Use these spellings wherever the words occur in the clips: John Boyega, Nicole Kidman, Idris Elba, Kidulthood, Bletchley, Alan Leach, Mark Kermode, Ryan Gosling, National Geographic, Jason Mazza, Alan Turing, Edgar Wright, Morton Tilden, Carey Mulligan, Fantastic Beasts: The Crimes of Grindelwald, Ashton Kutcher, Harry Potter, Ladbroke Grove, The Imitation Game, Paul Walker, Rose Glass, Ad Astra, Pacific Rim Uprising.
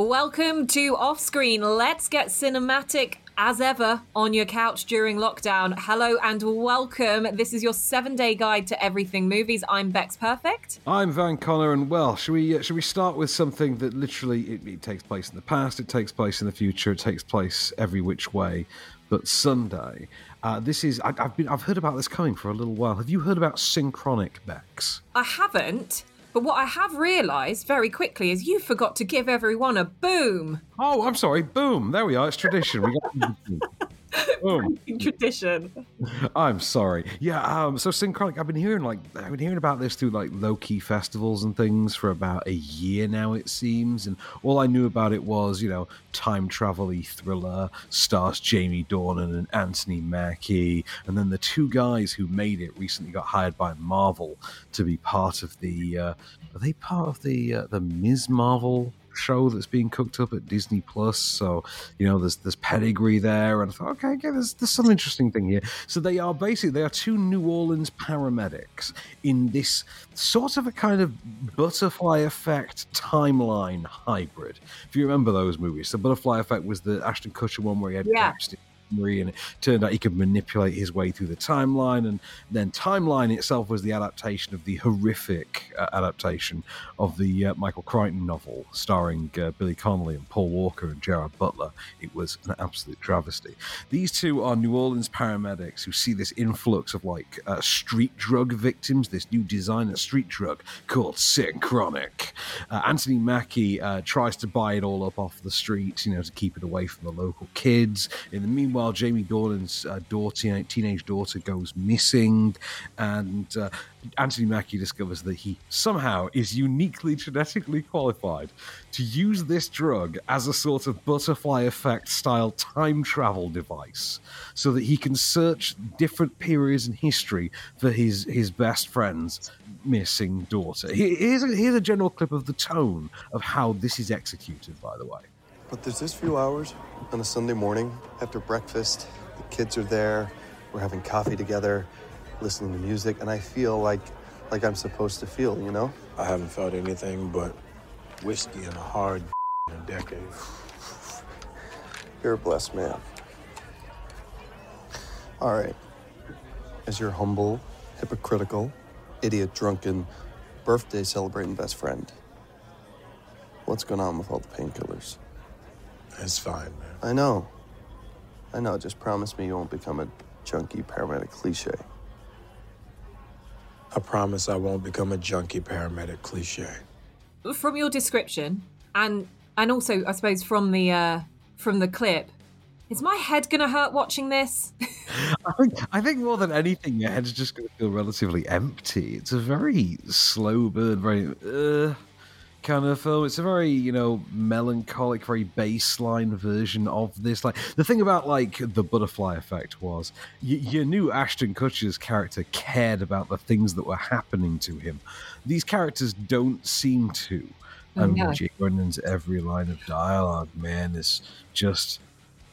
Welcome to Off Screen. Let's get cinematic as ever on your couch during lockdown. Hello and welcome. This is your 7-day guide to everything movies. I'm Bex Perfect. I'm Van Connor, and well, should we start with something that literally it takes place in the past, it takes place in the future, it takes place every which way, but Sunday. I've heard about this coming for a little while. Have you heard about Synchronic, Bex? I haven't. But what I have realised very quickly is you forgot to give everyone a boom. Oh, I'm sorry. Boom. There we are. It's tradition. We got boom. Tradition. I'm sorry. Yeah. So Synchronic. I've been hearing about this through like low-key festivals and things for about a year now, it seems. And all I knew about it was, you know, time travel-y thriller, stars Jamie Dornan and Anthony Mackie, and then the two guys who made it recently got hired by Marvel to be part of the. Are they part of the Ms. Marvel show that's being cooked up at Disney Plus? So, you know, there's pedigree there, and I thought, okay, there's some interesting thing here. So they are two New Orleans paramedics in this sort of a kind of Butterfly Effect timeline hybrid. If you remember those movies, the Butterfly Effect was the Ashton Kutcher one where he had Epstein. And it turned out he could manipulate his way through the timeline, and then Timeline itself was the adaptation of the horrific adaptation of the Michael Crichton novel starring Billy Connolly and Paul Walker and Gerard Butler. It was an absolute travesty. These two are New Orleans paramedics who see this influx of like street drug victims, this new designer street drug called Synchronic. Anthony Mackie tries to buy it all up off the street, you know, to keep it away from the local kids. In the meanwhile, Jamie Dornan's teenage daughter goes missing, and Anthony Mackie discovers that he somehow is uniquely genetically qualified to use this drug as a sort of Butterfly Effect style time travel device so that he can search different periods in history for his best friend's missing daughter. Here's a general clip of the tone of how this is executed, by the way. But there's this few hours on a Sunday morning after breakfast. The kids are there. We're having coffee together, listening to music, and I feel like I'm supposed to feel, you know? I haven't felt anything but whiskey and a hard in a decade. You're a blessed man. All right. As your humble, hypocritical, idiot, drunken, birthday celebrating best friend, what's going on with all the painkillers? It's fine, man. I know. Just promise me you won't become a junkie paramedic cliche. I promise I won't become a junkie paramedic cliche. From your description, and also, I suppose, from the clip, is my head going to hurt watching this? I think more than anything, your head's just going to feel relatively empty. It's a very slow burn, very kind of film. It's a very, you know, melancholic, very baseline version of this. Like, the thing about like the Butterfly Effect was you knew Ashton Kutcher's character cared about the things that were happening to him. These characters don't seem to. And Jamie Dornan's every line of dialogue, man, is just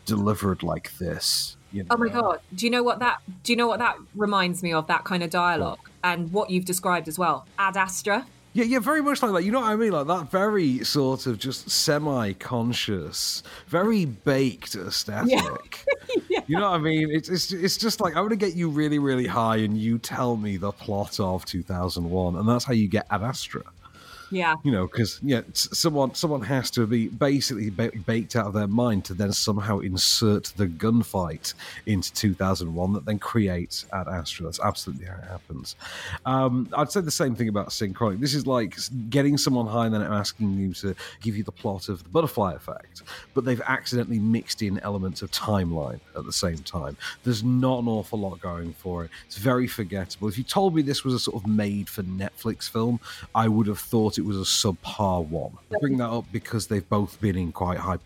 delivered like this. You know? Oh my God! Do you know what that reminds me of? That kind of dialogue, and what you've described as well, ad astra. Yeah, very much like that. You know what I mean? Like that very sort of just semi-conscious, very baked aesthetic. Yeah. Yeah. You know what I mean? It's just like, I want to get you really, really high and you tell me the plot of 2001. And that's how you get Ad Astra. Yeah. You know, because someone has to be basically baked out of their mind to then somehow insert the gunfight into 2001 that then creates Ad Astra. That's absolutely how it happens. I'd say the same thing about Synchronic. This is like getting someone high and then asking them to give you the plot of the Butterfly Effect, but they've accidentally mixed in elements of timeline at the same time. There's not an awful lot going for it. It's very forgettable. If you told me this was a sort of made-for-Netflix film, I would have thought it was a subpar one. I bring that up because they've both been in quite high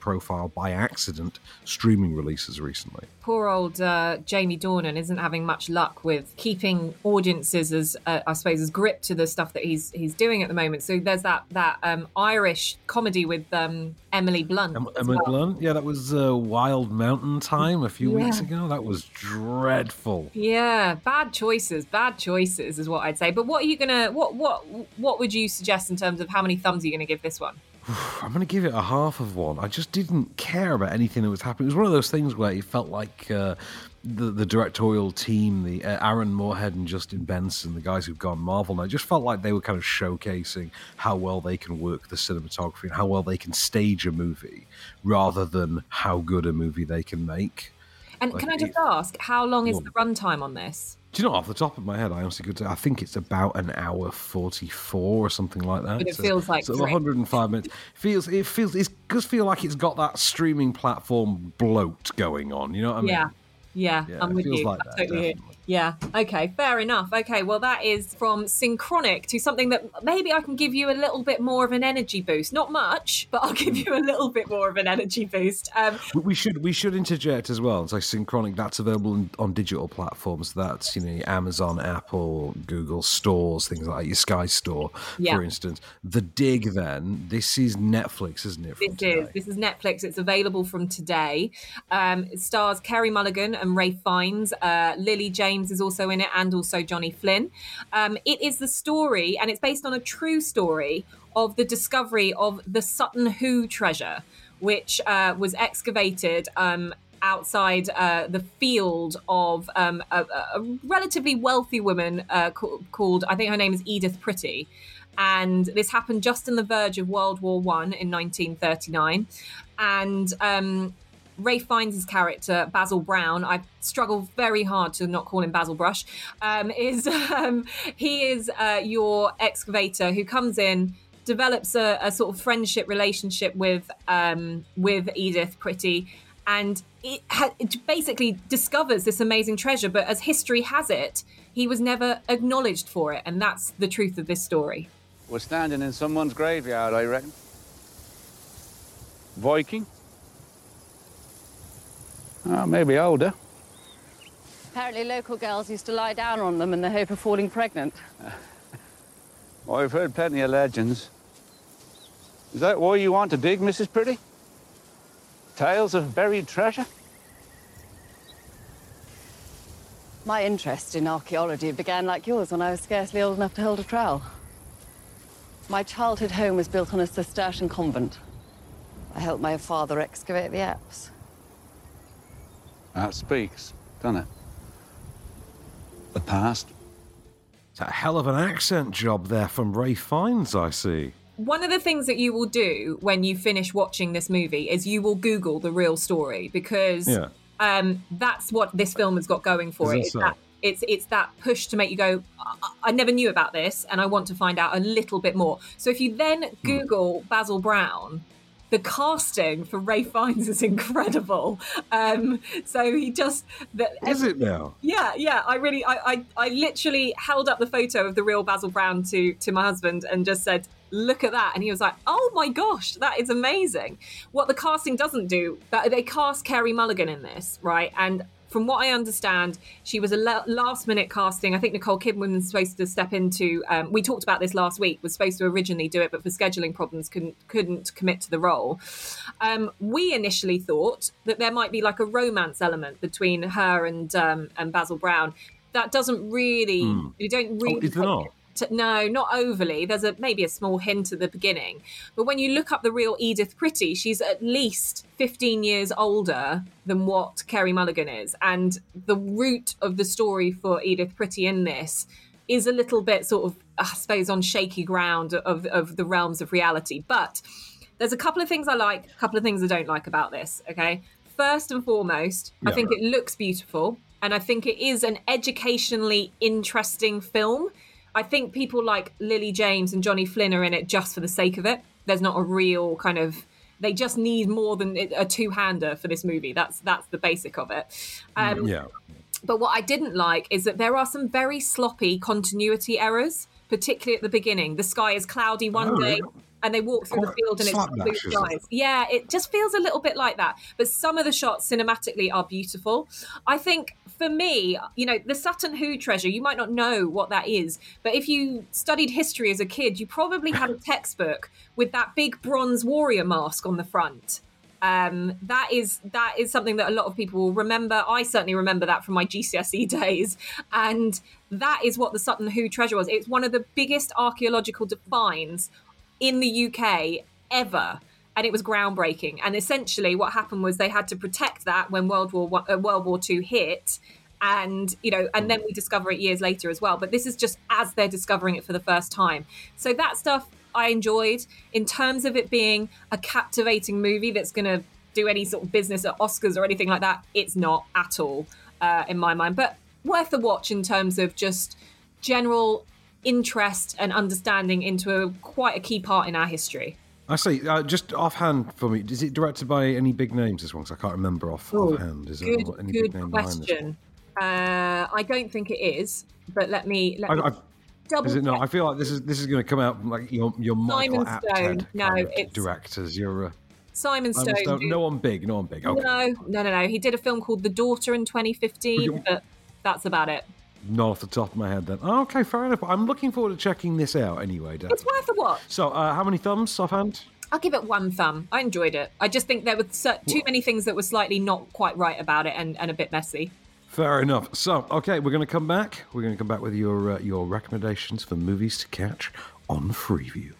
profile by accident streaming releases recently. Poor old Jamie Dornan isn't having much luck with keeping audiences as I suppose as gripped to the stuff that he's doing at the moment. So there's that Irish comedy with Emily Blunt. Emily Blunt, yeah, that was Wild Mountain Time a few weeks ago. That was dreadful. Yeah, bad choices is what I'd say. But what would you suggest in terms of how many thumbs are you going to give this one? I'm going to give it a half of one. I just didn't care about anything that was happening. It was one of those things where it felt like the directorial team, the Aaron Moorhead and Justin Benson, the guys who've gone Marvel now, it just felt like they were kind of showcasing how well they can work the cinematography and how well they can stage a movie rather than how good a movie they can make. And like, can I just ask, how long is the runtime on this? Do you know, off the top of my head, I honestly could say, I think it's about an hour 44 or something like that. But it feels like sort of 105 minutes. It does feel like it's got that streaming platform bloat going on. You know what I mean? Yeah, I'm with you. Like that, totally. Yeah, okay, fair enough. Okay, well, that is from Synchronic to something that maybe I can give you a little bit more of an energy boost. Not much, but I'll give you a little bit more of an energy boost. We should interject as well. It's like Synchronic, that's available on digital platforms. That's, you know, Amazon, Apple, Google stores, things like that, your Sky store, for instance. The Dig, then, this is Netflix, isn't it? This is Netflix. It's available from today. It stars Carey Mulligan and Ralph Fiennes, Lily James is also in it, and also Johnny Flynn. It is the story, and it's based on a true story of the discovery of the Sutton Hoo treasure, which was excavated outside the field of a relatively wealthy woman called, I think her name is Edith Pretty. And this happened just on the verge of World War I in 1939. And Ralph Fiennes' character, Basil Brown, I struggle very hard to not call him Basil Brush, he is your excavator who comes in, develops a sort of friendship relationship with Edith Pretty, and it basically discovers this amazing treasure. But as history has it, he was never acknowledged for it, and that's the truth of this story. We're standing in someone's graveyard, I reckon. Viking? Oh, maybe older. Apparently local girls used to lie down on them in the hope of falling pregnant. Well, I've heard plenty of legends. Is that why you want to dig, Mrs. Pretty? Tales of buried treasure? My interest in archaeology began like yours when I was scarcely old enough to hold a trowel. My childhood home was built on a Cistercian convent. I helped my father excavate the apse. That speaks, doesn't it? The past. It's a hell of an accent job there from Ralph Fiennes, I see. One of the things that you will do when you finish watching this movie is you will Google the real story, because that's what this film has got going for it. It's that push to make you go, I never knew about this, and I want to find out a little bit more. So if you then Google Basil Brown, the casting for Ralph Fiennes is incredible. Is it now? Yeah. I literally held up the photo of the real Basil Brown to my husband and just said, "Look at that!" And he was like, "Oh my gosh, that is amazing." What the casting doesn't do, that they cast Carey Mulligan in this, right? And from what I understand, she was a last-minute casting. I think Nicole Kidman was supposed to step into... we talked about this last week. Was supposed to originally do it, but for scheduling problems, couldn't commit to the role. We initially thought that there might be like a romance element between her and Basil Brown. That doesn't really... You don't really... Oh, is there not? No, not overly. There's maybe a small hint at the beginning. But when you look up the real Edith Pretty, she's at least 15 years older than what Carey Mulligan is. And the root of the story for Edith Pretty in this is a little bit sort of, I suppose, on shaky ground of the realms of reality. But there's a couple of things I like, a couple of things I don't like about this, okay? First and foremost, I think it looks beautiful. And I think it is an educationally interesting film. I think people like Lily James and Johnny Flynn are in it just for the sake of it. There's not a real kind of... They just need more than a two-hander for this movie. That's the basic of it. But what I didn't like is that there are some very sloppy continuity errors, particularly at the beginning. The sky is cloudy one day... And they walk through the field and it's blue skies. Yeah, it just feels a little bit like that. But some of the shots cinematically are beautiful. I think for me, you know, the Sutton Hoo treasure, you might not know what that is. But if you studied history as a kid, you probably had a textbook with that big bronze warrior mask on the front. That is something that a lot of people will remember. I certainly remember that from my GCSE days. And that is what the Sutton Hoo treasure was. It's one of the biggest archaeological finds in the UK ever. And it was groundbreaking. And essentially what happened was they had to protect that when World War II hit. And, you know, and then we discover it years later as well. But this is just as they're discovering it for the first time. So that stuff I enjoyed. In terms of it being a captivating movie that's going to do any sort of business at Oscars or anything like that, it's not at all in my mind. But worth the watch in terms of just general interest and understanding into quite a key part in our history. I see. Just offhand for me, is it directed by any big names as well? Because I can't remember offhand. Is it any big name behind this? Good question. I don't think it is, but let me double. Is it not? I feel like this is going to come out like your Michael Apted directors. Your Simon Stone. No one big. Okay. No. He did a film called The Daughter in 2015, but that's about it. Not off the top of my head, then. Oh, okay, fair enough. I'm looking forward to checking this out anyway. Definitely. It's worth a watch. So, how many thumbs offhand? I'll give it one thumb. I enjoyed it. I just think there were too many things that were slightly not quite right about it and a bit messy. Fair enough. So, okay, we're going to come back. We're going to come back with your recommendations for movies to catch on Freeview.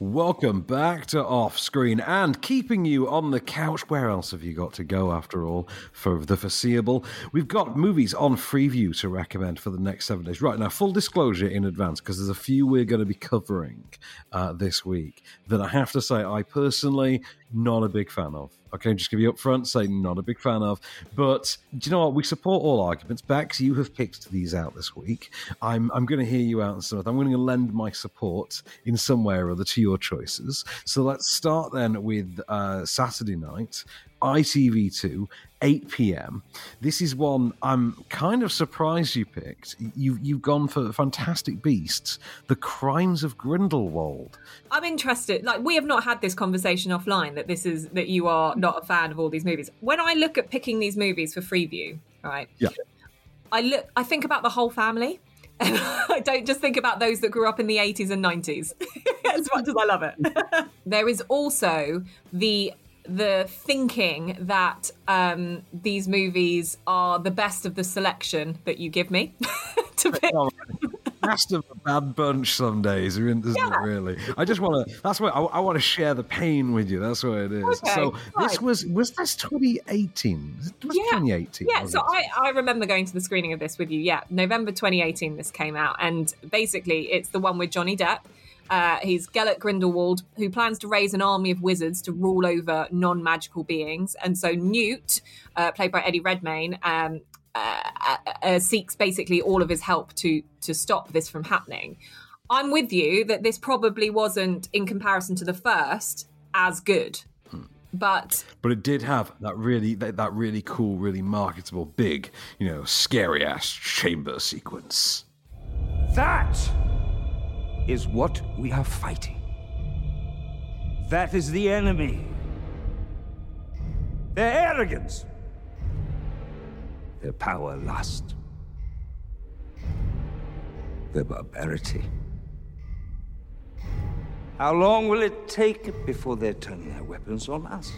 Welcome back to Off Screen, and keeping you on the couch. Where else have you got to go, after all, for the foreseeable? We've got movies on Freeview to recommend for the next 7 days. Right, now, full disclosure in advance, because there's a few we're going to be covering this week that I have to say I personally not a big fan of. Okay, just going to be upfront, say not a big fan of. But do you know what? We support all arguments. Bex, you have picked these out this week. I'm going to hear you out on some of them. I'm going to lend my support in some way or other to your choices. So let's start then with Saturday night, ITV2, 8 p.m. This is one I'm kind of surprised you picked. You've gone for Fantastic Beasts, The Crimes of Grindelwald. I'm interested. Like, we have not had this conversation offline that you are not a fan of all these movies. When I look at picking these movies for Freeview, right? Yeah. I think about the whole family. I don't just think about those that grew up in the 80s and 90s. As much as I love it. There is also the thinking that these movies are the best of the selection that you give me to pick. Last of a bad bunch some days, isn't it, really? I just want to... That's why I want to share the pain with you. That's what it is. Okay, so right. This was this 2018? It was 2018. Yeah, so I remember going to the screening of this with you. Yeah, November 2018 this came out. And basically it's the one with Johnny Depp. He's Gellert Grindelwald, who plans to raise an army of wizards to rule over non-magical beings. And so Newt, played by Eddie Redmayne, seeks basically all of his help to stop this from happening. I'm with you that this probably wasn't, in comparison to the first, as good. But it did have that really cool, really marketable, big, scary-ass chamber sequence. That is what we are fighting. That is the enemy. Their arrogance. Their power lust. Their barbarity. How long will it take before they're turning their weapons on us?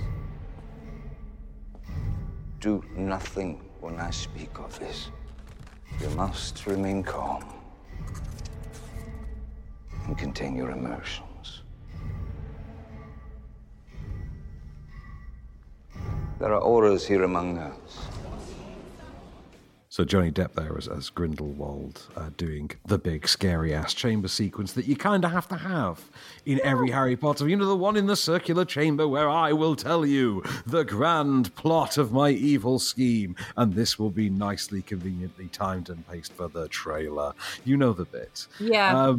Do nothing when I speak of this. You must remain calm. And contain your emotions. There are auras here among us. So Johnny Depp there as Grindelwald doing the big scary-ass chamber sequence that you kind of have to have in every Harry Potter. You know, the one in the circular chamber where I will tell you the grand plot of my evil scheme, and this will be nicely, conveniently timed and paced for the trailer. You know the bit. Yeah.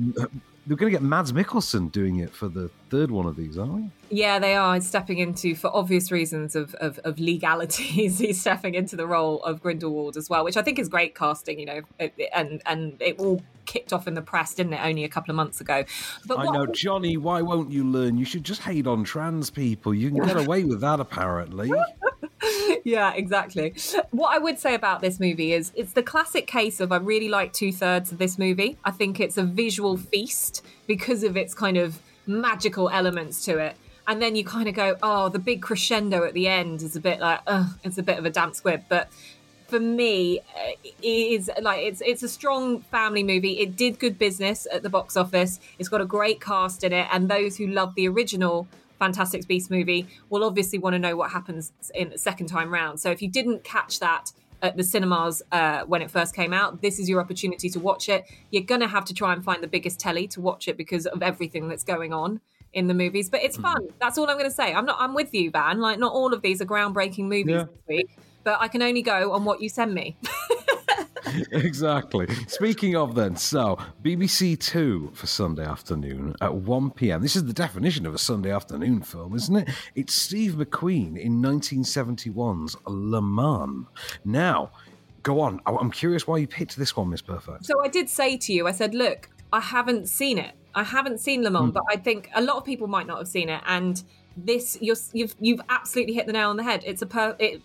We're going to get Mads Mikkelsen doing it for the third one of these, aren't we? Yeah, they are. He's stepping into, for obvious reasons of legalities, he's stepping into the role of Grindelwald as well, which I think is great casting, and it all kicked off in the press, didn't it, only a couple of months ago. But I know, Johnny, why won't you learn? You should just hate on trans people. You can get away with that, apparently. Yeah, exactly. What I would say about this movie is it's the classic case of I really like two-thirds of this movie. I think it's a visual feast because of its kind of magical elements to it. And then you kind of go, oh, the big crescendo at the end is a bit like, it's a bit of a damp squib. But for me, is like it's a strong family movie. It did good business at the box office. It's got a great cast in it, and those who love the original Fantastic Beasts movie will obviously want to know what happens in the second time round. So if you didn't catch that at the cinemas when it first came out, this is your opportunity to watch it. You're going to have to try and find the biggest telly to watch it because of everything that's going on in the movies, but it's fun. That's all I'm going to say. I'm with you, Van. Like, not all of these are groundbreaking movies this week, but I can only go on what you send me. Exactly. Speaking of then, so BBC Two for Sunday afternoon at 1 p.m. This is the definition of a Sunday afternoon film, isn't it? It's Steve McQueen in 1971's Le Mans. Now, go on. I'm curious why you picked this one, Miss Perfect. So I did say to you, I said, look, I haven't seen it. I haven't seen Le Mans, but I think a lot of people might not have seen it. And this, you've absolutely hit the nail on the head. It's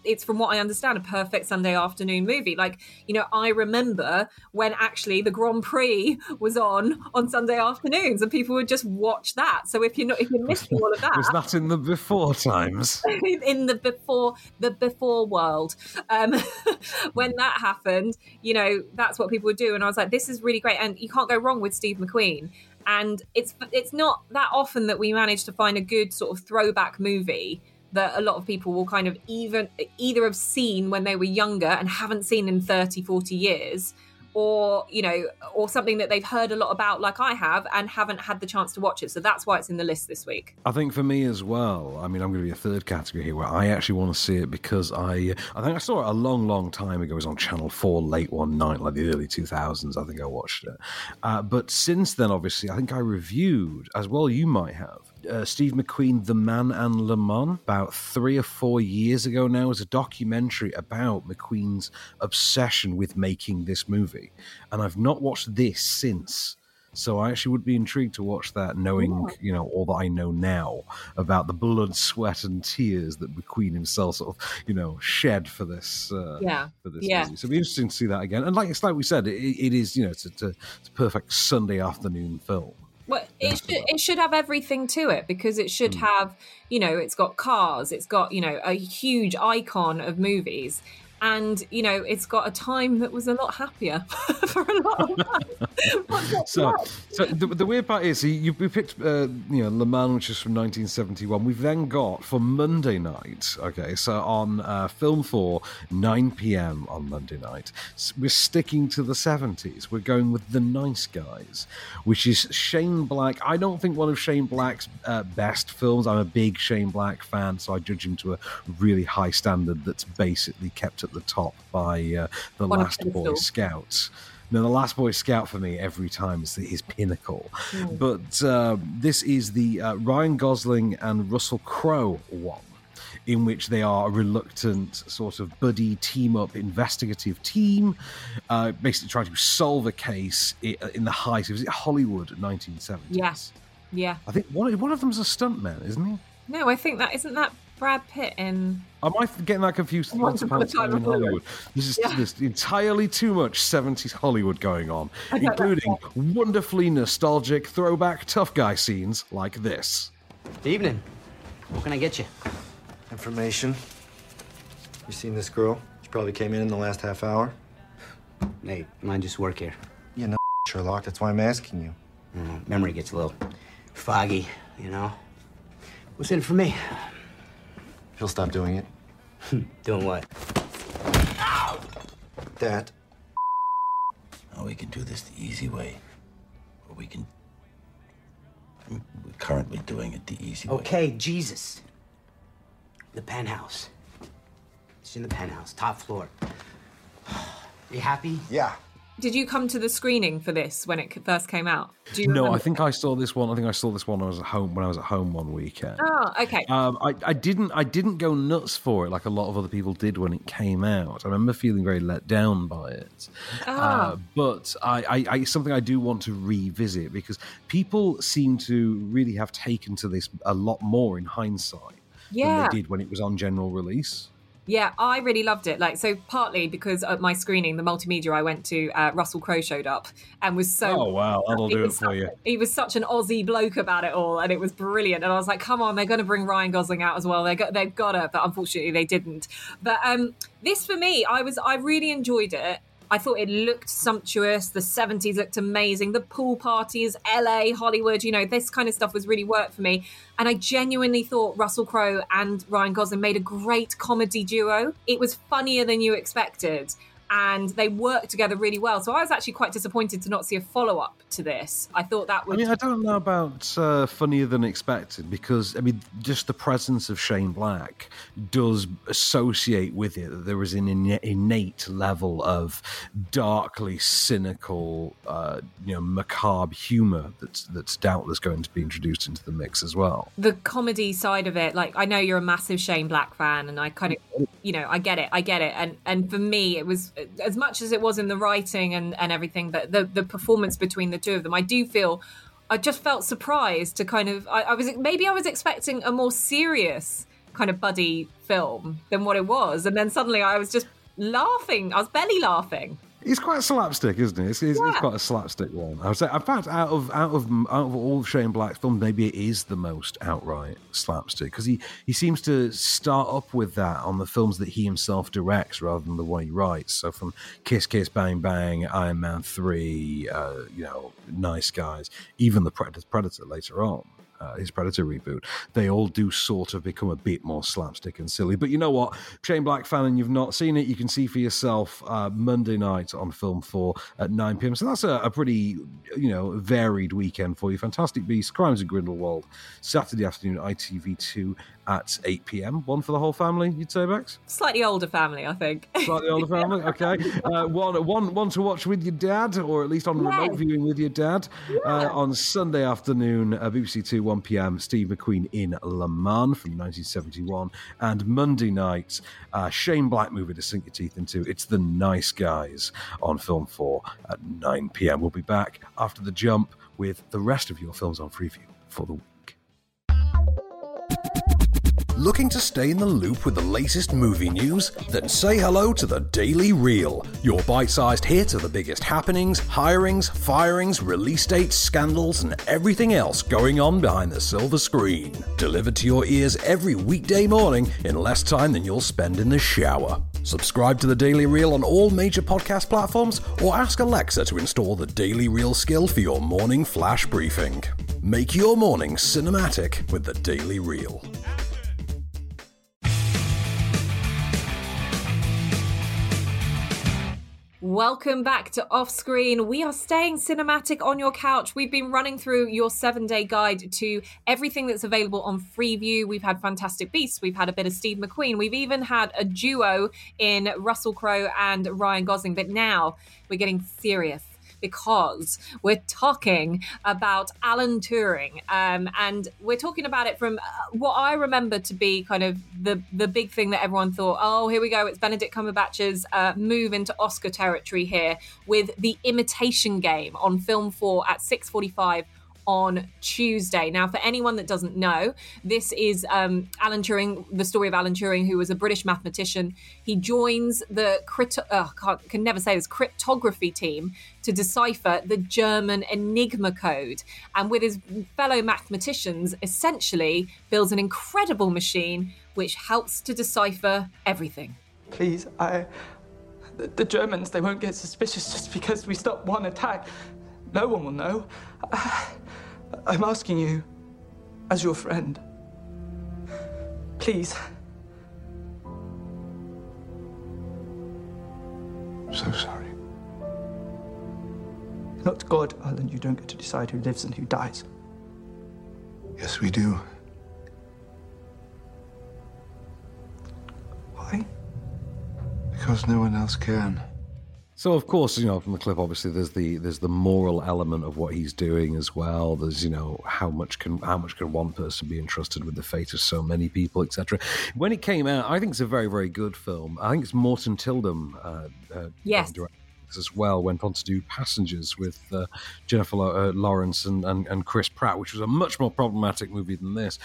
it's from what I understand, a perfect Sunday afternoon movie. Like, you know, I remember when actually the Grand Prix was on Sunday afternoons, and people would just watch that. So if you're missing all of that, was that in the before times? In the before world, when that happened, you know, that's what people would do. And I was like, this is really great, and you can't go wrong with Steve McQueen. And it's not that often that we manage to find a good sort of throwback movie that a lot of people will kind of either have seen when they were younger and haven't seen in 30, 40 years, or, you know, or something that they've heard a lot about like I have and haven't had the chance to watch it. So that's why it's in the list this week. I think for me as well, I mean, I'm going to be a third category here where I actually want to see it because I think I saw it a long, long time ago. It was on Channel 4 late one night, like the early 2000s, I think I watched it. But since then, obviously, I think I reviewed, as well you might have, Steve McQueen, The Man and Le Mans, about 3 or 4 years ago now, as a documentary about McQueen's obsession with making this movie. And I've not watched this since. So I actually would be intrigued to watch that, knowing, you know, all that I know now about the blood, sweat, and tears that McQueen himself sort of, you know, shed for this. Movie. So it'd be interesting to see that again. And like it's like we said, it is, you know, it's a perfect Sunday afternoon film. Well, it should have everything to it because it should have, you know, it's got cars, it's got, you know, a huge icon of movies, and, you know, it's got a time that was a lot happier for a lot of us. So the weird part is we picked, you know, Le Mans, which is from 1971. We've then got for Monday night, okay, so on Film 4, 9 p.m. on Monday night, we're sticking to the 70s. We're going with The Nice Guys, which is Shane Black. I don't think one of Shane Black's best films. I'm a big Shane Black fan, so I judge him to a really high standard that's basically kept at the top by the last Boy Scout. Now, the last Boy Scout for me every time is his pinnacle. But this is the Ryan Gosling and Russell Crowe one, in which they are a reluctant sort of buddy team-up investigative team, basically trying to solve a case in the height of Hollywood 1970s. Yes, yeah. I think one of them's a stuntman, isn't he? No, I think that isn't that Brad Pitt in... Am I getting that confused? Once Upon a Time in Hollywood. This is entirely too much 70s Hollywood going on, including wonderfully nostalgic throwback tough guy scenes like this. Good evening. What can I get you? Information. You seen this girl? She probably came in the last half hour. Nate, I just work here. Yeah, no, Sherlock. That's why I'm asking you. Memory gets a little foggy, you know. What's in it for me? He'll stop doing it. Doing what? Ow! That. Oh, we can do this the easy way. Or we can... We're currently doing it the easy way. Okay, Jesus. The penthouse. It's in the penthouse, top floor. You happy? Yeah. Did you come to the screening for this when it first came out? No, I think I saw this one when I was at home one weekend. Oh, okay. I didn't go nuts for it like a lot of other people did when it came out. I remember feeling very let down by it. But I something I do want to revisit because people seem to really have taken to this a lot more in hindsight than they did when it was on general release. Yeah, I really loved it. Like, so partly because at my screening, the multimedia I went to, Russell Crowe showed up and was so... Oh, wow, that'll do it for you. He was such an Aussie bloke about it all, and it was brilliant. And I was like, come on, they're going to bring Ryan Gosling out as well. They've got to, but unfortunately they didn't. But this, for me, I really enjoyed it. I thought it looked sumptuous. The 70s looked amazing. The pool parties, LA, Hollywood, you know, this kind of stuff was really worked for me. And I genuinely thought Russell Crowe and Ryan Gosling made a great comedy duo. It was funnier than you expected. And they worked together really well. So I was actually quite disappointed to not see a follow-up to this. I thought that would... I mean, I don't know about funnier than expected, because, I mean, just the presence of Shane Black does associate with it that there was an innate level of darkly cynical, you know, macabre humour that's doubtless going to be introduced into the mix as well. The comedy side of it, like, I know you're a massive Shane Black fan, and I kind of, you know, I get it. And for me, it was... as much as it was in the writing and everything, but the performance between the two of them, I just felt surprised to kind of, I was expecting a more serious kind of buddy film than what it was. And then suddenly I was just laughing. I was belly laughing. It's quite slapstick, isn't it? It's quite a slapstick one. I would say, in fact, out of all of Shane Black's films, maybe it is the most outright slapstick, because he seems to start up with that on the films that he himself directs rather than the one he writes. So from Kiss Kiss Bang Bang, Iron Man 3, you know, Nice Guys, even the Predator later on. His Predator reboot, they all do sort of become a bit more slapstick and silly. But you know what? Shane Black fan and you've not seen it, you can see for yourself Monday night on Film 4 at 9 p.m. So that's a pretty, you know, varied weekend for you. Fantastic Beasts, Crimes of Grindelwald, Saturday afternoon at ITV2 at 8 p.m. One for the whole family, you'd say, Bex? Slightly older family, I think. Slightly older family, okay. One to watch with your dad, or at least on remote viewing with your dad, on Sunday afternoon, BBC 2, 1 p.m, Steve McQueen in Le Mans from 1971, and Monday night, Shane Black movie to sink your teeth into. It's The Nice Guys on Film 4 at 9 p.m. We'll be back after The Jump with the rest of your films on Freeview for the week. Looking to stay in the loop with the latest movie news? Then say hello to The Daily Reel, your bite-sized hit of the biggest happenings, hirings, firings, release dates, scandals, and everything else going on behind the silver screen. Delivered to your ears every weekday morning in less time than you'll spend in the shower. Subscribe to The Daily Reel on all major podcast platforms, or ask Alexa to install The Daily Reel skill for your morning flash briefing. Make your morning cinematic with The Daily Reel. Welcome back to Off Screen. We are staying cinematic on your couch. We've been running through your 7-day guide to everything that's available on Freeview. We've had Fantastic Beasts. We've had a bit of Steve McQueen. We've even had a duo in Russell Crowe and Ryan Gosling. But now we're getting serious, because we're talking about Alan Turing. And we're talking about it from what I remember to be kind of the big thing that everyone thought, oh, here we go, it's Benedict Cumberbatch's move into Oscar territory here with The Imitation Game on Film 4 at 6:45 on Tuesday. Now, for anyone that doesn't know, this is Alan Turing, the story of Alan Turing, who was a British mathematician. He joins the cryptography team to decipher the German Enigma code, and with his fellow mathematicians, essentially builds an incredible machine which helps to decipher everything. Please, the Germans, they won't get suspicious just because we stop one attack. No one will know. I'm asking you, as your friend, please. I'm so sorry. Not God, Alan. You don't get to decide who lives and who dies. Yes, we do. Why? Because no one else can. So, of course, you know, from the clip, obviously, there's the moral element of what he's doing as well. There's, you know, how much can one person be entrusted with the fate of so many people, etc. When it came out, I think it's a very, very good film. I think it's Morton Tilden. Yes. Director. effects as well, went on to do Passengers with Jennifer Lawrence and Chris Pratt, which was a much more problematic movie than this.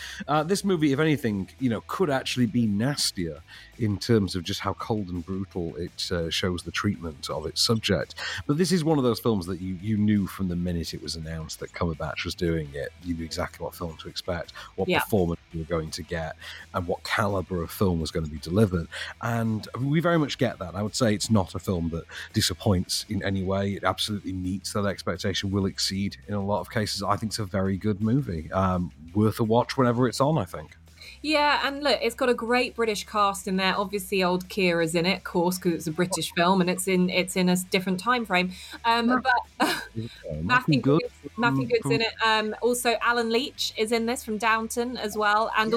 This movie, if anything, you know, could actually be nastier in terms of just how cold and brutal it shows the treatment of its subject. But this is one of those films that you knew from the minute it was announced that Cumberbatch was doing it. You knew exactly what film to expect, what performance you were going to get, and what caliber of film was going to be delivered. And we very much get that. I would say it's not a film that disappoints in any way. It absolutely meets that expectation, will exceed in a lot of cases. I think it's a very good movie. Worth a watch whenever it's on, I think. Yeah, and look, it's got a great British cast in there. Obviously, old Keira's in it, of course, because it's a British film and it's in a different time frame. But Matthew Good's in it. Also, Alan Leach is in this from Downton as well, and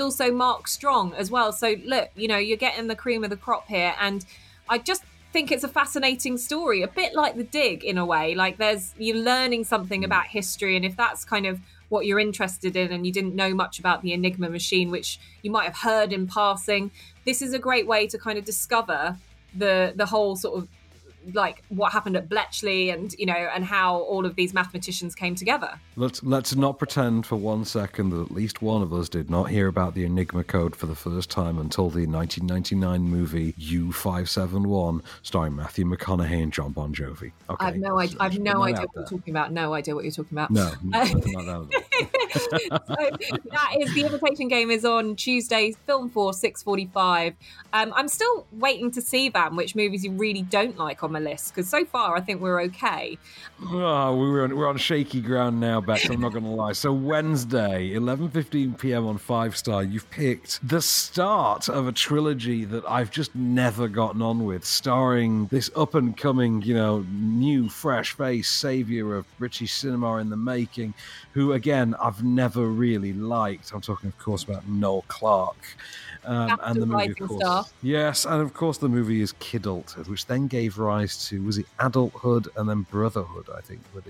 also Mark Strong as well. So look, you know, you're getting the cream of the crop here, and I just think it's a fascinating story, a bit like The Dig in a way. Like you're learning something about history, and if that's kind of what you're interested in and you didn't know much about the Enigma machine, which you might have heard in passing, this is a great way to kind of discover the whole sort of like what happened at Bletchley and, you know, and how all of these mathematicians came together. Let's not pretend for one second that at least one of us did not hear about the Enigma code for the first time until the 1999 movie U571 starring Matthew McConaughey and John Bon Jovi. Okay, I have no idea what you're talking about. No idea what you're talking about. No. So that is The Imitation Game is on Tuesday, Film 4, 6:45. I'm still waiting to see, Van, which movies you really don't like on my list, because so far I think we're okay. Oh, we're on shaky ground now, Bex, I'm not going to lie. So Wednesday, 11:15pm on 5 Star, you've picked the start of a trilogy that I've just never gotten on with, starring this up-and-coming, you know, new, fresh-faced saviour of British cinema in the making, who, again, I've never really liked. I'm talking, of course, about Noel Clarke. And the movie, of course, yes, and of course the movie is Kidulthood, which then gave rise to, was it Adulthood and then Brotherhood, I think, with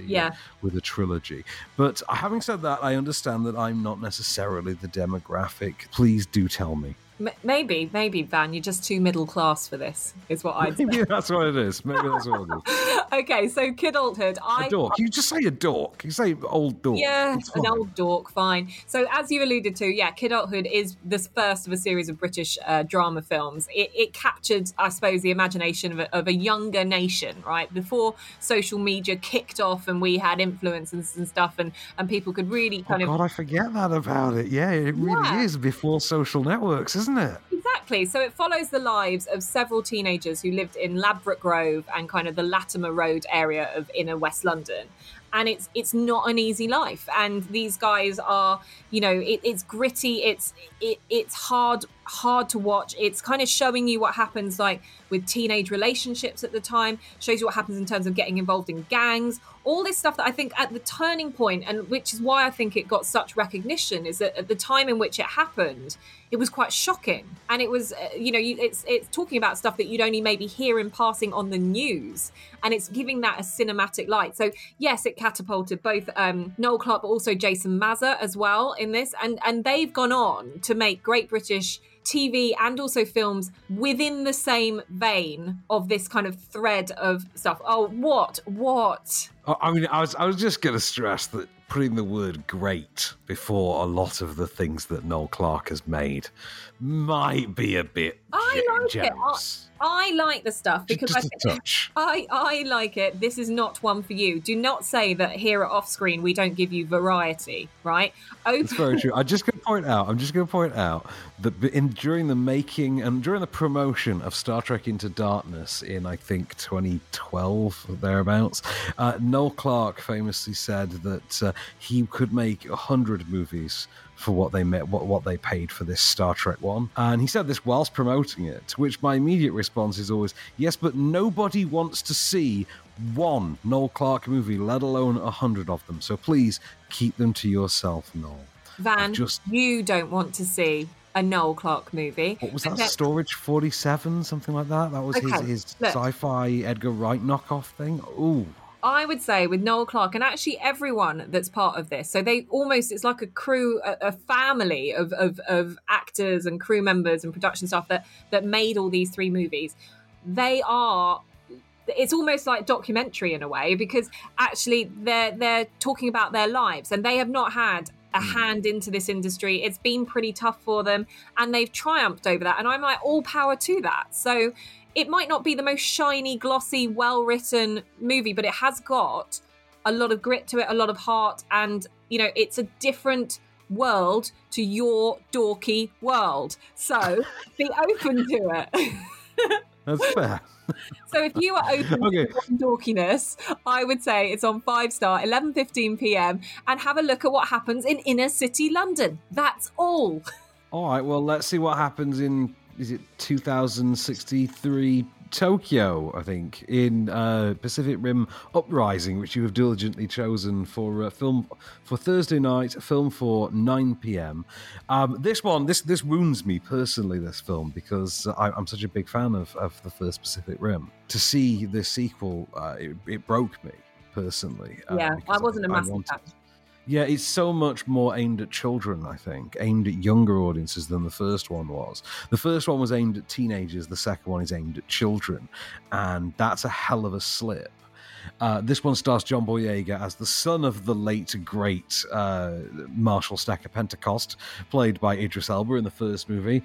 the trilogy. But having said that, I understand that I'm not necessarily the demographic. Please do tell me. Maybe, Van, you're just too middle class for this, is what I'd say. Maybe that's what it is. Okay, so Kidulthood. A dork. You just say a dork. You say old dork. Yeah, an old dork, fine. So as you alluded to, yeah, Kidulthood is the first of a series of British drama films. It captured, I suppose, the imagination of a younger nation, right? Before social media kicked off and we had influencers and stuff and people could really kind of... Oh, God, I forget that about it. Yeah, it really is before social networks, isn't it? Exactly. So it follows the lives of several teenagers who lived in Ladbroke Grove and kind of the Latimer Road area of inner West London. And it's not an easy life. And these guys are, you know, it's gritty. It's hard to watch. It's kind of showing you what happens like with teenage relationships at the time, shows you what happens in terms of getting involved in gangs, all this stuff that I think at the turning point, and which is why I think it got such recognition, is that at the time in which it happened, it was quite shocking. And it was, you know, it's talking about stuff that you'd only maybe hear in passing on the news. And it's giving that a cinematic light. So yes, it catapulted both Noel Clarke, but also Jason Mazza as well in this. And they've gone on to make great British TV and also films within the same vein of this kind of thread of stuff. Oh, what? I mean, I was just going to stress that putting the word great before a lot of the things that Noel Clarke has made might be a bit... I like it. I like the stuff because I like it. This is not one for you. Do not say that here at Off Screen we don't give you variety, right? That's very true. I'm just going to point out that during the making and during the promotion of Star Trek Into Darkness in, I think, 2012 or thereabouts, Noel Clarke famously said that he could make 100 movies for what they paid for this Star Trek one. And he said this whilst promoting it, which my immediate response is always, yes, but nobody wants to see one Noel Clarke movie, let alone 100 of them. So please keep them to yourself, Noel. Van, you don't want to see a Noel Clarke movie. What was that, Storage 47, something like that? That was his sci-fi Edgar Wright knockoff thing. Ooh. I would say with Noel Clarke and actually everyone that's part of this. So they almost, it's like a crew, a family of actors and crew members and production staff that made all these three movies. they are, it's almost like documentary in a way, because actually they're talking about their lives, and they have not had a hand into this industry. It's been pretty tough for them, and they've triumphed over that, and I'm like, all power to that. So it might not be the most shiny, glossy, well-written movie, but it has got a lot of grit to it, a lot of heart, and, you know, it's a different world to your dorky world. So be open to it. That's fair. So if you are open to dorkiness, I would say it's on 5 Star, 11:15 p.m, and have a look at what happens in inner city London. That's all. All right, well, let's see what happens in, is it 2063 Tokyo, I think, in Pacific Rim Uprising, which you have diligently chosen for film for Thursday night, film for 9 p.m. This wounds me personally, this film, because I'm such a big fan of the first Pacific Rim. To see the sequel, it broke me personally. Yeah, I wasn't a massive fan. Yeah, it's so much more aimed at children, I think, aimed at younger audiences than the first one was. The first one was aimed at teenagers. The second one is aimed at children. And that's a hell of a slip. This one stars John Boyega as the son of the late, great Marshall Stacker Pentecost, played by Idris Elba in the first movie.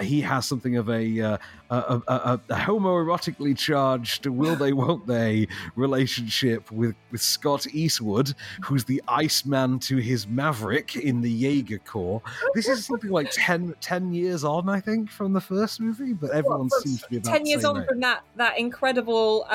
He has something of a homoerotically charged, will-they-won't-they relationship with Scott Eastwood, who's the Iceman to his Maverick in the Jaeger Corps. This is something like 10 years on, I think, from the first movie, but everyone seems to be about 10 years on from that incredible,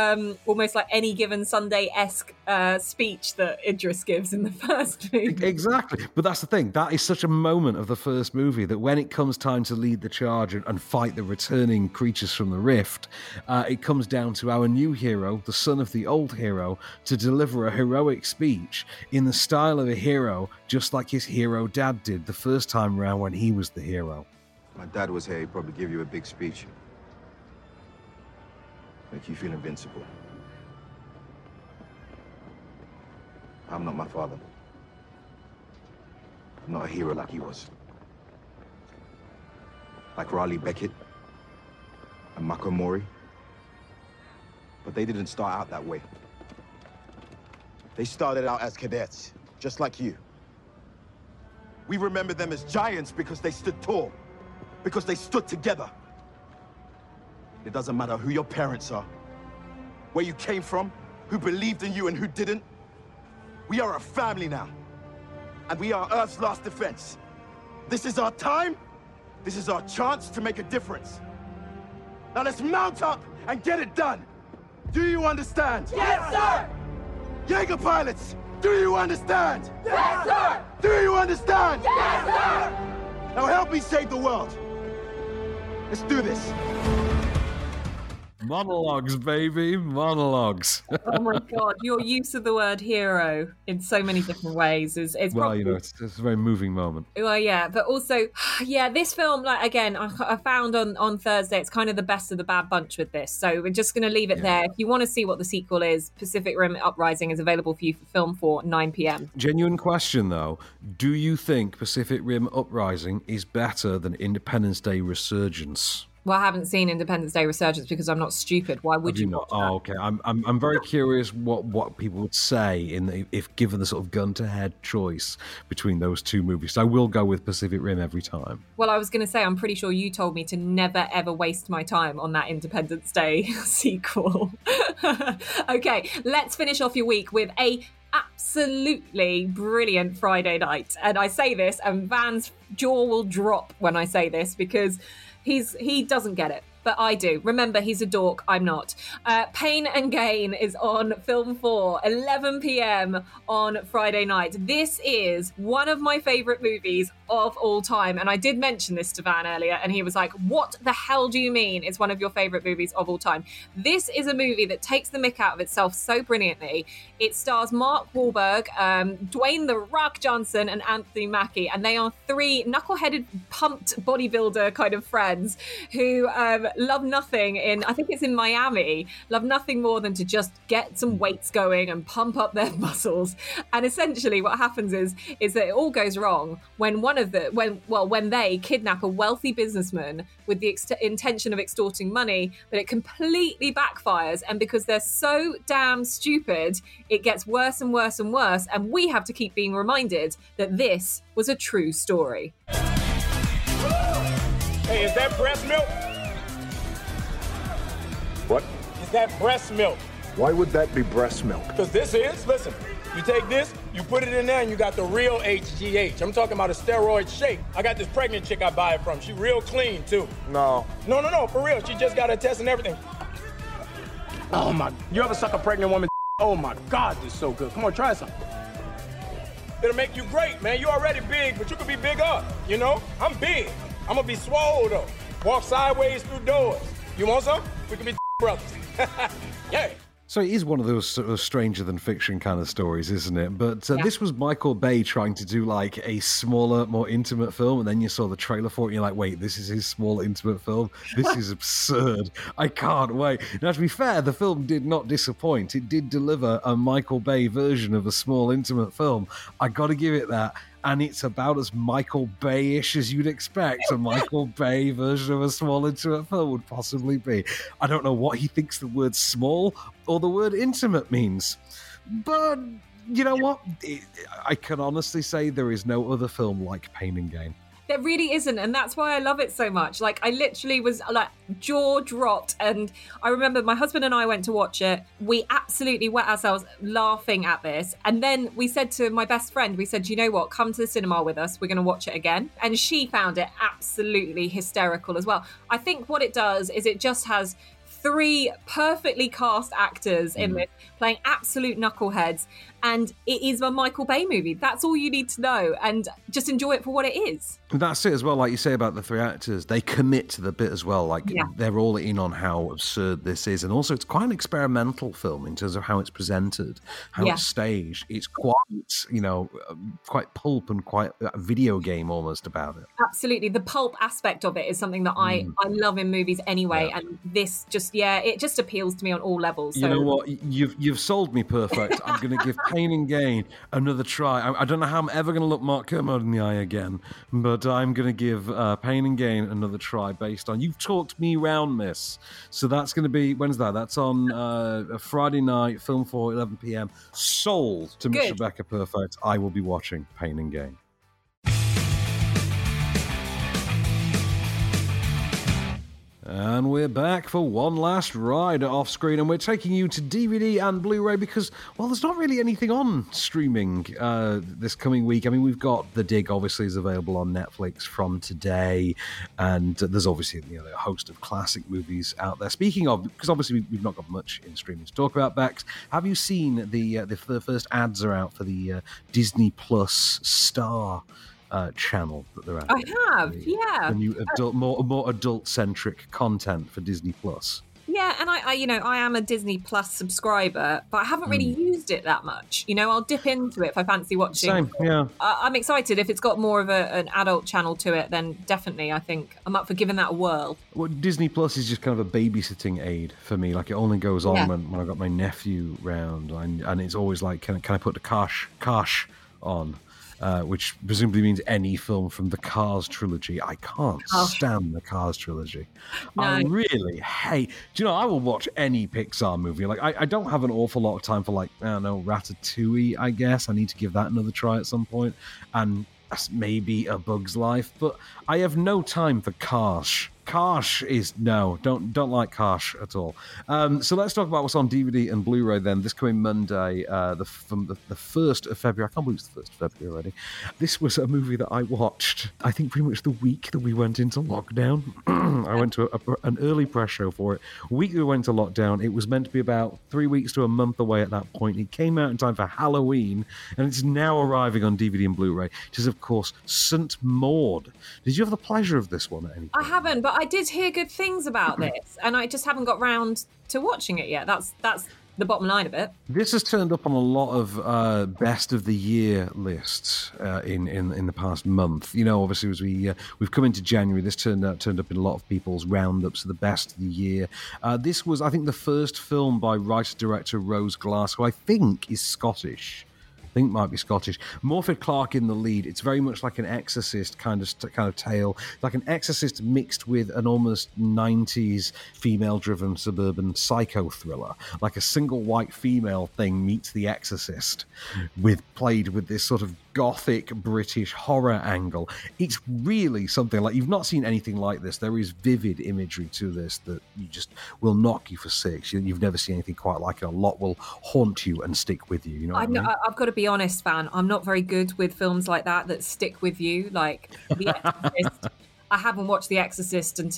almost like Any Given Sunday-esque speech that Idris gives in the first movie. Exactly. But that's the thing. That is such a moment of the first movie that when it comes time to lead the charge and fight the returning creatures from the rift, it comes down to our new hero, the son of the old hero, to deliver a heroic speech in the style of a hero, just like his hero dad did the first time around when he was the hero. My dad was here. He'd probably give you a big speech. Make you feel invincible. I'm not my father. I'm not a hero like he was. Like Riley Beckett and Mako Mori. But they didn't start out that way. They started out as cadets, just like you. We remember them as giants because they stood tall, because they stood together. It doesn't matter who your parents are, where you came from, who believed in you and who didn't. We are a family now, and we are Earth's last defense. This is our time. This is our chance to make a difference. Now let's mount up and get it done. Do you understand? Yes, sir! Jaeger pilots, do you understand? Yes, sir! Do you understand? Yes, sir! Now help me save the world. Let's do this. Monologues, baby. Monologues. Oh, my God. Your use of the word hero in so many different ways is well, probably... you know, it's a very moving moment. Well, yeah. But also, yeah, this film, like, again, I found on Thursday, it's kind of the best of the bad bunch with this. So we're just going to leave it there. If you want to see what the sequel is, Pacific Rim Uprising is available for you for film for 9 p.m. Genuine question, though. Do you think Pacific Rim Uprising is better than Independence Day Resurgence? Well, I haven't seen Independence Day Resurgence because I'm not stupid. Why would you not? Oh, okay. I'm very curious what people would say if given the sort of gun-to-head choice between those two movies. So I will go with Pacific Rim every time. Well, I was going to say, I'm pretty sure you told me to never, ever waste my time on that Independence Day sequel. Okay, let's finish off your week with a... absolutely brilliant Friday night. And I say this, and Van's jaw will drop when I say this, because he doesn't get it, but I do. Remember, he's a dork, I'm not. Pain and Gain is on Film 4, 11 p.m. on Friday night. This is one of my favourite movies of all time, and I did mention this to Van earlier, and he was like, what the hell do you mean it's one of your favourite movies of all time? This is a movie that takes the mick out of itself so brilliantly. It stars Mark Wahlberg, Dwayne The Rock Johnson, and Anthony Mackie, and they are three knuckle-headed, pumped bodybuilder kind of friends who... love nothing in, I think it's in Miami, love nothing more than to just get some weights going and pump up their muscles. And essentially what happens is that it all goes wrong when when they kidnap a wealthy businessman with the intention of extorting money, but it completely backfires. And because they're so damn stupid, it gets worse and worse and worse. And we have to keep being reminded that this was a true story. Hey, is that breast milk? What? Is that breast milk? Why would that be breast milk? Because this is, listen, you take this, you put it in there, and you got the real HGH. I'm talking about a steroid shake. I got this pregnant chick I buy it from. She real clean, too. No, for real. She just got a test and everything. Oh, my. You ever suck a pregnant woman? Oh, my God, this is so good. Come on, try some. It'll make you great, man. You're already big, but you could be bigger, you know? I'm big. I'm gonna be swole though. Walk sideways through doors. You want some? We can be brothers. Yeah. So it is one of those sort of stranger than fiction kind of stories, isn't it? But This was Michael Bay trying to do like a smaller, more intimate film. And then you saw the trailer for it and you're like, wait, this is his small, intimate film. This is absurd. I can't wait. Now, to be fair, the film did not disappoint. It did deliver a Michael Bay version of a small, intimate film. I got to give it that. And it's about as Michael Bay-ish as you'd expect a Michael Bay version of a small intimate film would possibly be. I don't know what he thinks the word small or the word intimate means. But you know what? I can honestly say there is no other film like Pain and Gain. There really isn't, and that's why I love it so much. Like, I literally was like jaw dropped, and I remember my husband and I went to watch it. We absolutely wet ourselves laughing at this, and then we said to my best friend, we said, you know what, come to the cinema with us, we're going to watch it again. And she found it absolutely hysterical as well. I think what it does is it just has three perfectly cast actors in this playing absolute knuckleheads, and it is a Michael Bay movie. That's all you need to know, and just enjoy it for what it is. And that's it as well, like you say about the three actors, they commit to the bit as well. Like they're all in on how absurd this is, and also it's quite an experimental film in terms of how it's presented, how it's staged. It's quite, you know, quite pulp and quite video game almost about it. Absolutely, the pulp aspect of it is something that I love in movies anyway, and this just. Yeah, it just appeals to me on all levels. So. You know what? You've sold me perfect. I'm going to give Pain and Gain another try. I don't know how I'm ever going to look Mark Kermode in the eye again, but I'm going to give Pain and Gain another try based on... You've talked me round, miss. So that's going to be... When's that? That's on a Friday night, Film 4, 11 p.m. Sold to Miss Rebecca Perfect. I will be watching Pain and Gain. And we're back for one last ride at Off Screen, and we're taking you to DVD and Blu-ray because, well, there's not really anything on streaming this coming week. I mean, we've got The Dig, obviously, is available on Netflix from today, and there's obviously, you know, a host of classic movies out there. Speaking of, because obviously we've not got much in streaming to talk about, Bex, have you seen the first ads are out for the Disney Plus Star channel that they're at? I have, the new adult, more adult-centric content for Disney Plus. Yeah, and I, you know, I am a Disney Plus subscriber, but I haven't really used it that much. You know, I'll dip into it if I fancy watching. Same, yeah. I'm excited. If it's got more of an adult channel to it, then definitely I think I'm up for giving that a whirl. Well, Disney Plus is just kind of a babysitting aid for me. Like, it only goes on when I got my nephew round, and it's always like, can I put the cash on? Which presumably means any film from the Cars trilogy. I can't stand the Cars trilogy. No. I really hate... Do you know, I will watch any Pixar movie. Like, I don't have an awful lot of time for, like, I don't know, Ratatouille, I guess. I need to give that another try at some point. And maybe A Bug's Life. But I have no time for Cars. Karsh is don't like Karsh at all. So let's talk about what's on DVD and Blu-ray then. This coming Monday, from the 1st of February. I can't believe it's the 1st of February already. This was a movie that I watched, I think, pretty much the week that we went into lockdown. I went to an early press show for it. Week we went to lockdown, it was meant to be about 3 weeks to a month away at that point. It came out in time for Halloween, and it's now arriving on DVD and Blu-ray. It is, of course, St. Maud. Did you have the pleasure of this one at any point? I haven't, but I did hear good things about this, and I just haven't got round to watching it yet. That's the bottom line of it. This has turned up on a lot of best of the year lists in the past month. You know, obviously, as we've come into January, this turned up in a lot of people's roundups of the best of the year. This was, I think, the first film by writer-director Rose Glass, who I think is Scottish. Morfydd Clark in the lead. It's very much like an Exorcist kind of tale, like an Exorcist mixed with an almost 90s female-driven suburban psycho thriller, like a single white female thing meets The Exorcist, played with this sort of gothic British horror angle. It's really something like you've not seen anything like this. There is vivid imagery to this that you just will knock you for six. You've never seen anything quite like it. A lot will haunt you and stick with you. You know what I mean? I've got to be honest, Van. I'm not very good with films like that stick with you. Like The Exorcist. I haven't watched The Exorcist since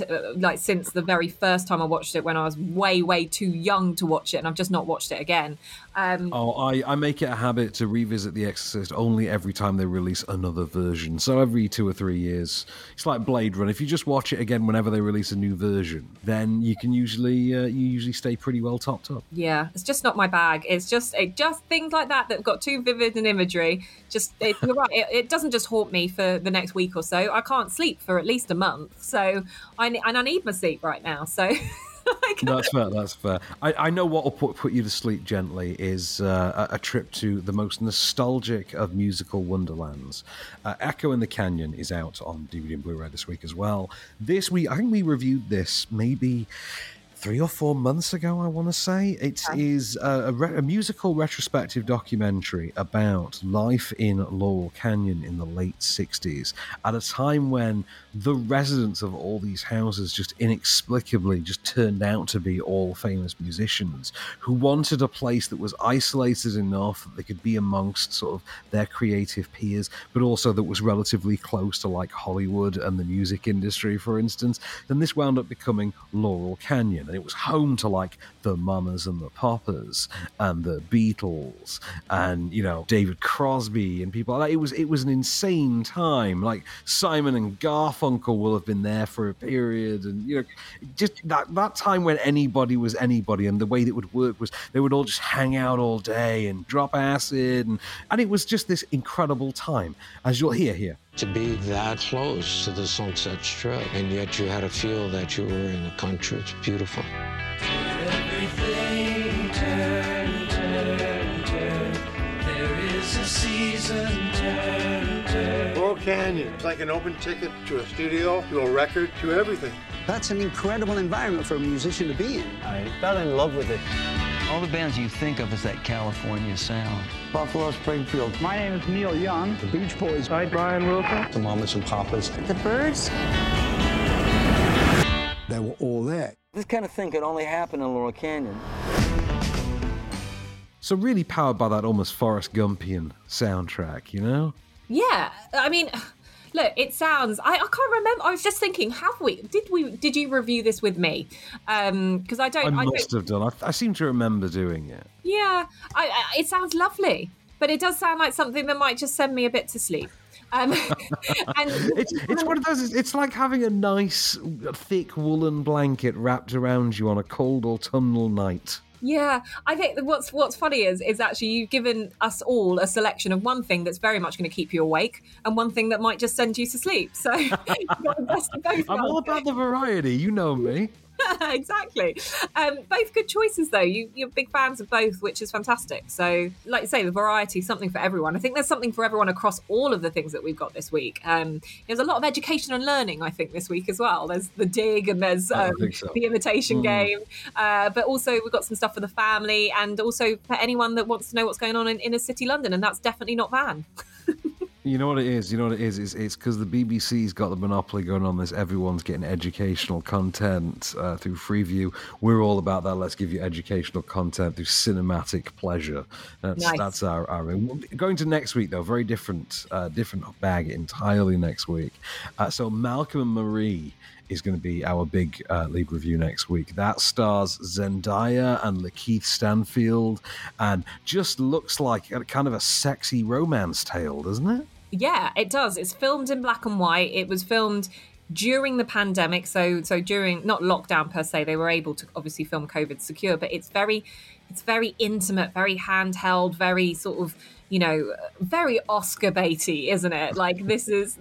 the very first time I watched it when I was way, way too young to watch it, and I've just not watched it again. I make it a habit to revisit The Exorcist only every time they release another version. So every 2 or 3 years, it's like Blade Runner. If you just watch it again whenever they release a new version, then you can usually stay pretty well topped up. Yeah, it's just not my bag. It's just things like that got too vivid an imagery. You're right. It doesn't just haunt me for the next week or so. I can't sleep for at least a month, so I need my sleep right now, so that's fair. I know what will put you to sleep gently is a trip to the most nostalgic of musical wonderlands. Echo in the Canyon is out on DVD and Blu-ray this week as well. This week I think we reviewed this maybe 3 or 4 months ago, I want to say. It is a musical retrospective documentary about life in Laurel Canyon in the late 60s, at a time when the residents of all these houses just inexplicably just turned out to be all famous musicians who wanted a place that was isolated enough that they could be amongst sort of their creative peers, but also that was relatively close to like Hollywood and the music industry, for instance. Then this wound up becoming Laurel Canyon. It was home to like the Mamas and the Papas and the Beatles and, you know, David Crosby and people like that. It was an insane time. Like Simon and Garfunkel will have been there for a period, and, you know, just that time when anybody was anybody, and the way that would work was they would all just hang out all day and drop acid, and it was just this incredible time, as you'll hear here. To be that close to the Sunset Strip, and yet you had to feel that you were in the country. It's beautiful. Everything turn. There is a season, turn. Laurel Canyon, it's like an open ticket to a studio, to a record, to everything. That's an incredible environment for a musician to be in. I fell in love with it. All the bands you think of as that California sound. Buffalo Springfield. My name is Neil Young. The Beach Boys. Hi, Brian Wilson. The Mamas and Papas. The Birds. They were all there. This kind of thing could only happen in Laurel Canyon. So really powered by that almost Forrest Gumpian soundtrack, you know? Yeah, I mean... Look, it sounds... I can't remember. I was just thinking, did you review this with me? Because I don't... I must have done. I seem to remember doing it. Yeah. It sounds lovely, but it does sound like something that might just send me a bit to sleep. And it's one of those. It's like having a nice, thick woolen blanket wrapped around you on a cold autumnal night. Yeah, I think what's funny is actually you've given us all a selection of one thing that's very much going to keep you awake and one thing that might just send you to sleep. So you've got the best of both. I'm all about the variety, you know me. Exactly. Both good choices, though. You're big fans of both, which is fantastic. So, like you say, the variety, something for everyone. I think there's something for everyone across all of the things that we've got this week. There's a lot of education and learning, I think, this week as well. There's The Dig and there's The Imitation Game. But also we've got some stuff for the family and also for anyone that wants to know what's going on in inner city London, and that's definitely not Van. You know what it is? It's because the BBC's got the monopoly going on this. Everyone's getting educational content through Freeview. We're all about that. Let's give you educational content through cinematic pleasure. That's our going to next week, though. Very different bag entirely next week. So Malcolm and Marie is going to be our big lead review next week. That stars Zendaya and Lakeith Stanfield, and just looks like kind of a sexy romance tale, doesn't it? Yeah, it does. It's filmed in black and white. It was filmed during the pandemic, so during, not lockdown per se, they were able to obviously film COVID secure, but it's very intimate, very handheld, very sort of, you know, very Oscar baity, isn't it? Like this is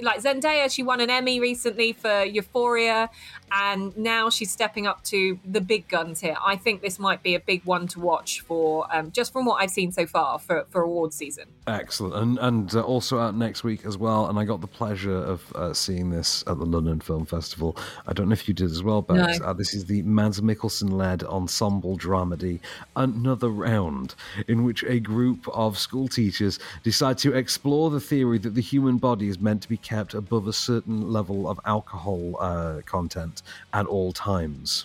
like Zendaya, she won an Emmy recently for Euphoria, and now she's stepping up to the big guns here. I think this might be a big one to watch for, just from what I've seen so far, for awards season. Excellent. And also out next week as well, and I got the pleasure of seeing this at the London Film Festival. I don't know if you did as well, but no. This is the Mads Mikkelsen-led ensemble dramedy Another Round, in which a group of school teachers decide to explore the theory that the human body is meant to be kept above a certain level of alcohol content at all times,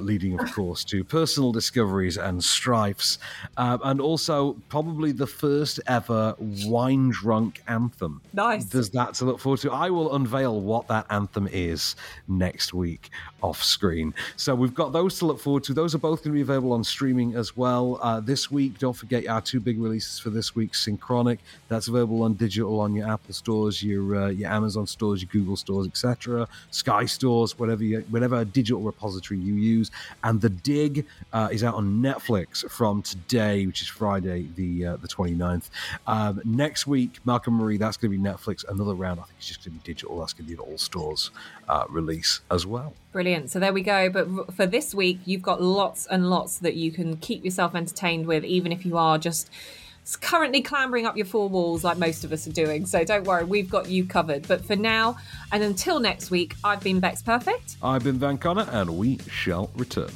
leading, of course, to personal discoveries and strifes, and also probably the first ever wine-drunk anthem. Nice. There's that to look forward to. I will unveil what that anthem is next week off screen. So we've got those to look forward to. Those are both going to be available on streaming as well. This week, don't forget our two big releases for this week, Synchronic. That's available on digital on your Apple stores, your Amazon stores, your Google stores, etc., Sky stores, whatever digital repository you use. And The Dig is out on Netflix from today, which is Friday the 29th. Next week, Malcolm Marie, that's going to be Netflix. Another Round, I think it's just going to be digital. That's going to be an all stores release as well. Brilliant. So there we go. But for this week, you've got lots and lots that you can keep yourself entertained with, even if you are just currently clambering up your four walls like most of us are doing. So don't worry, we've got you covered. But for now, and until next week, I've been Bex Perfect. I've been Van Connor, and we shall return.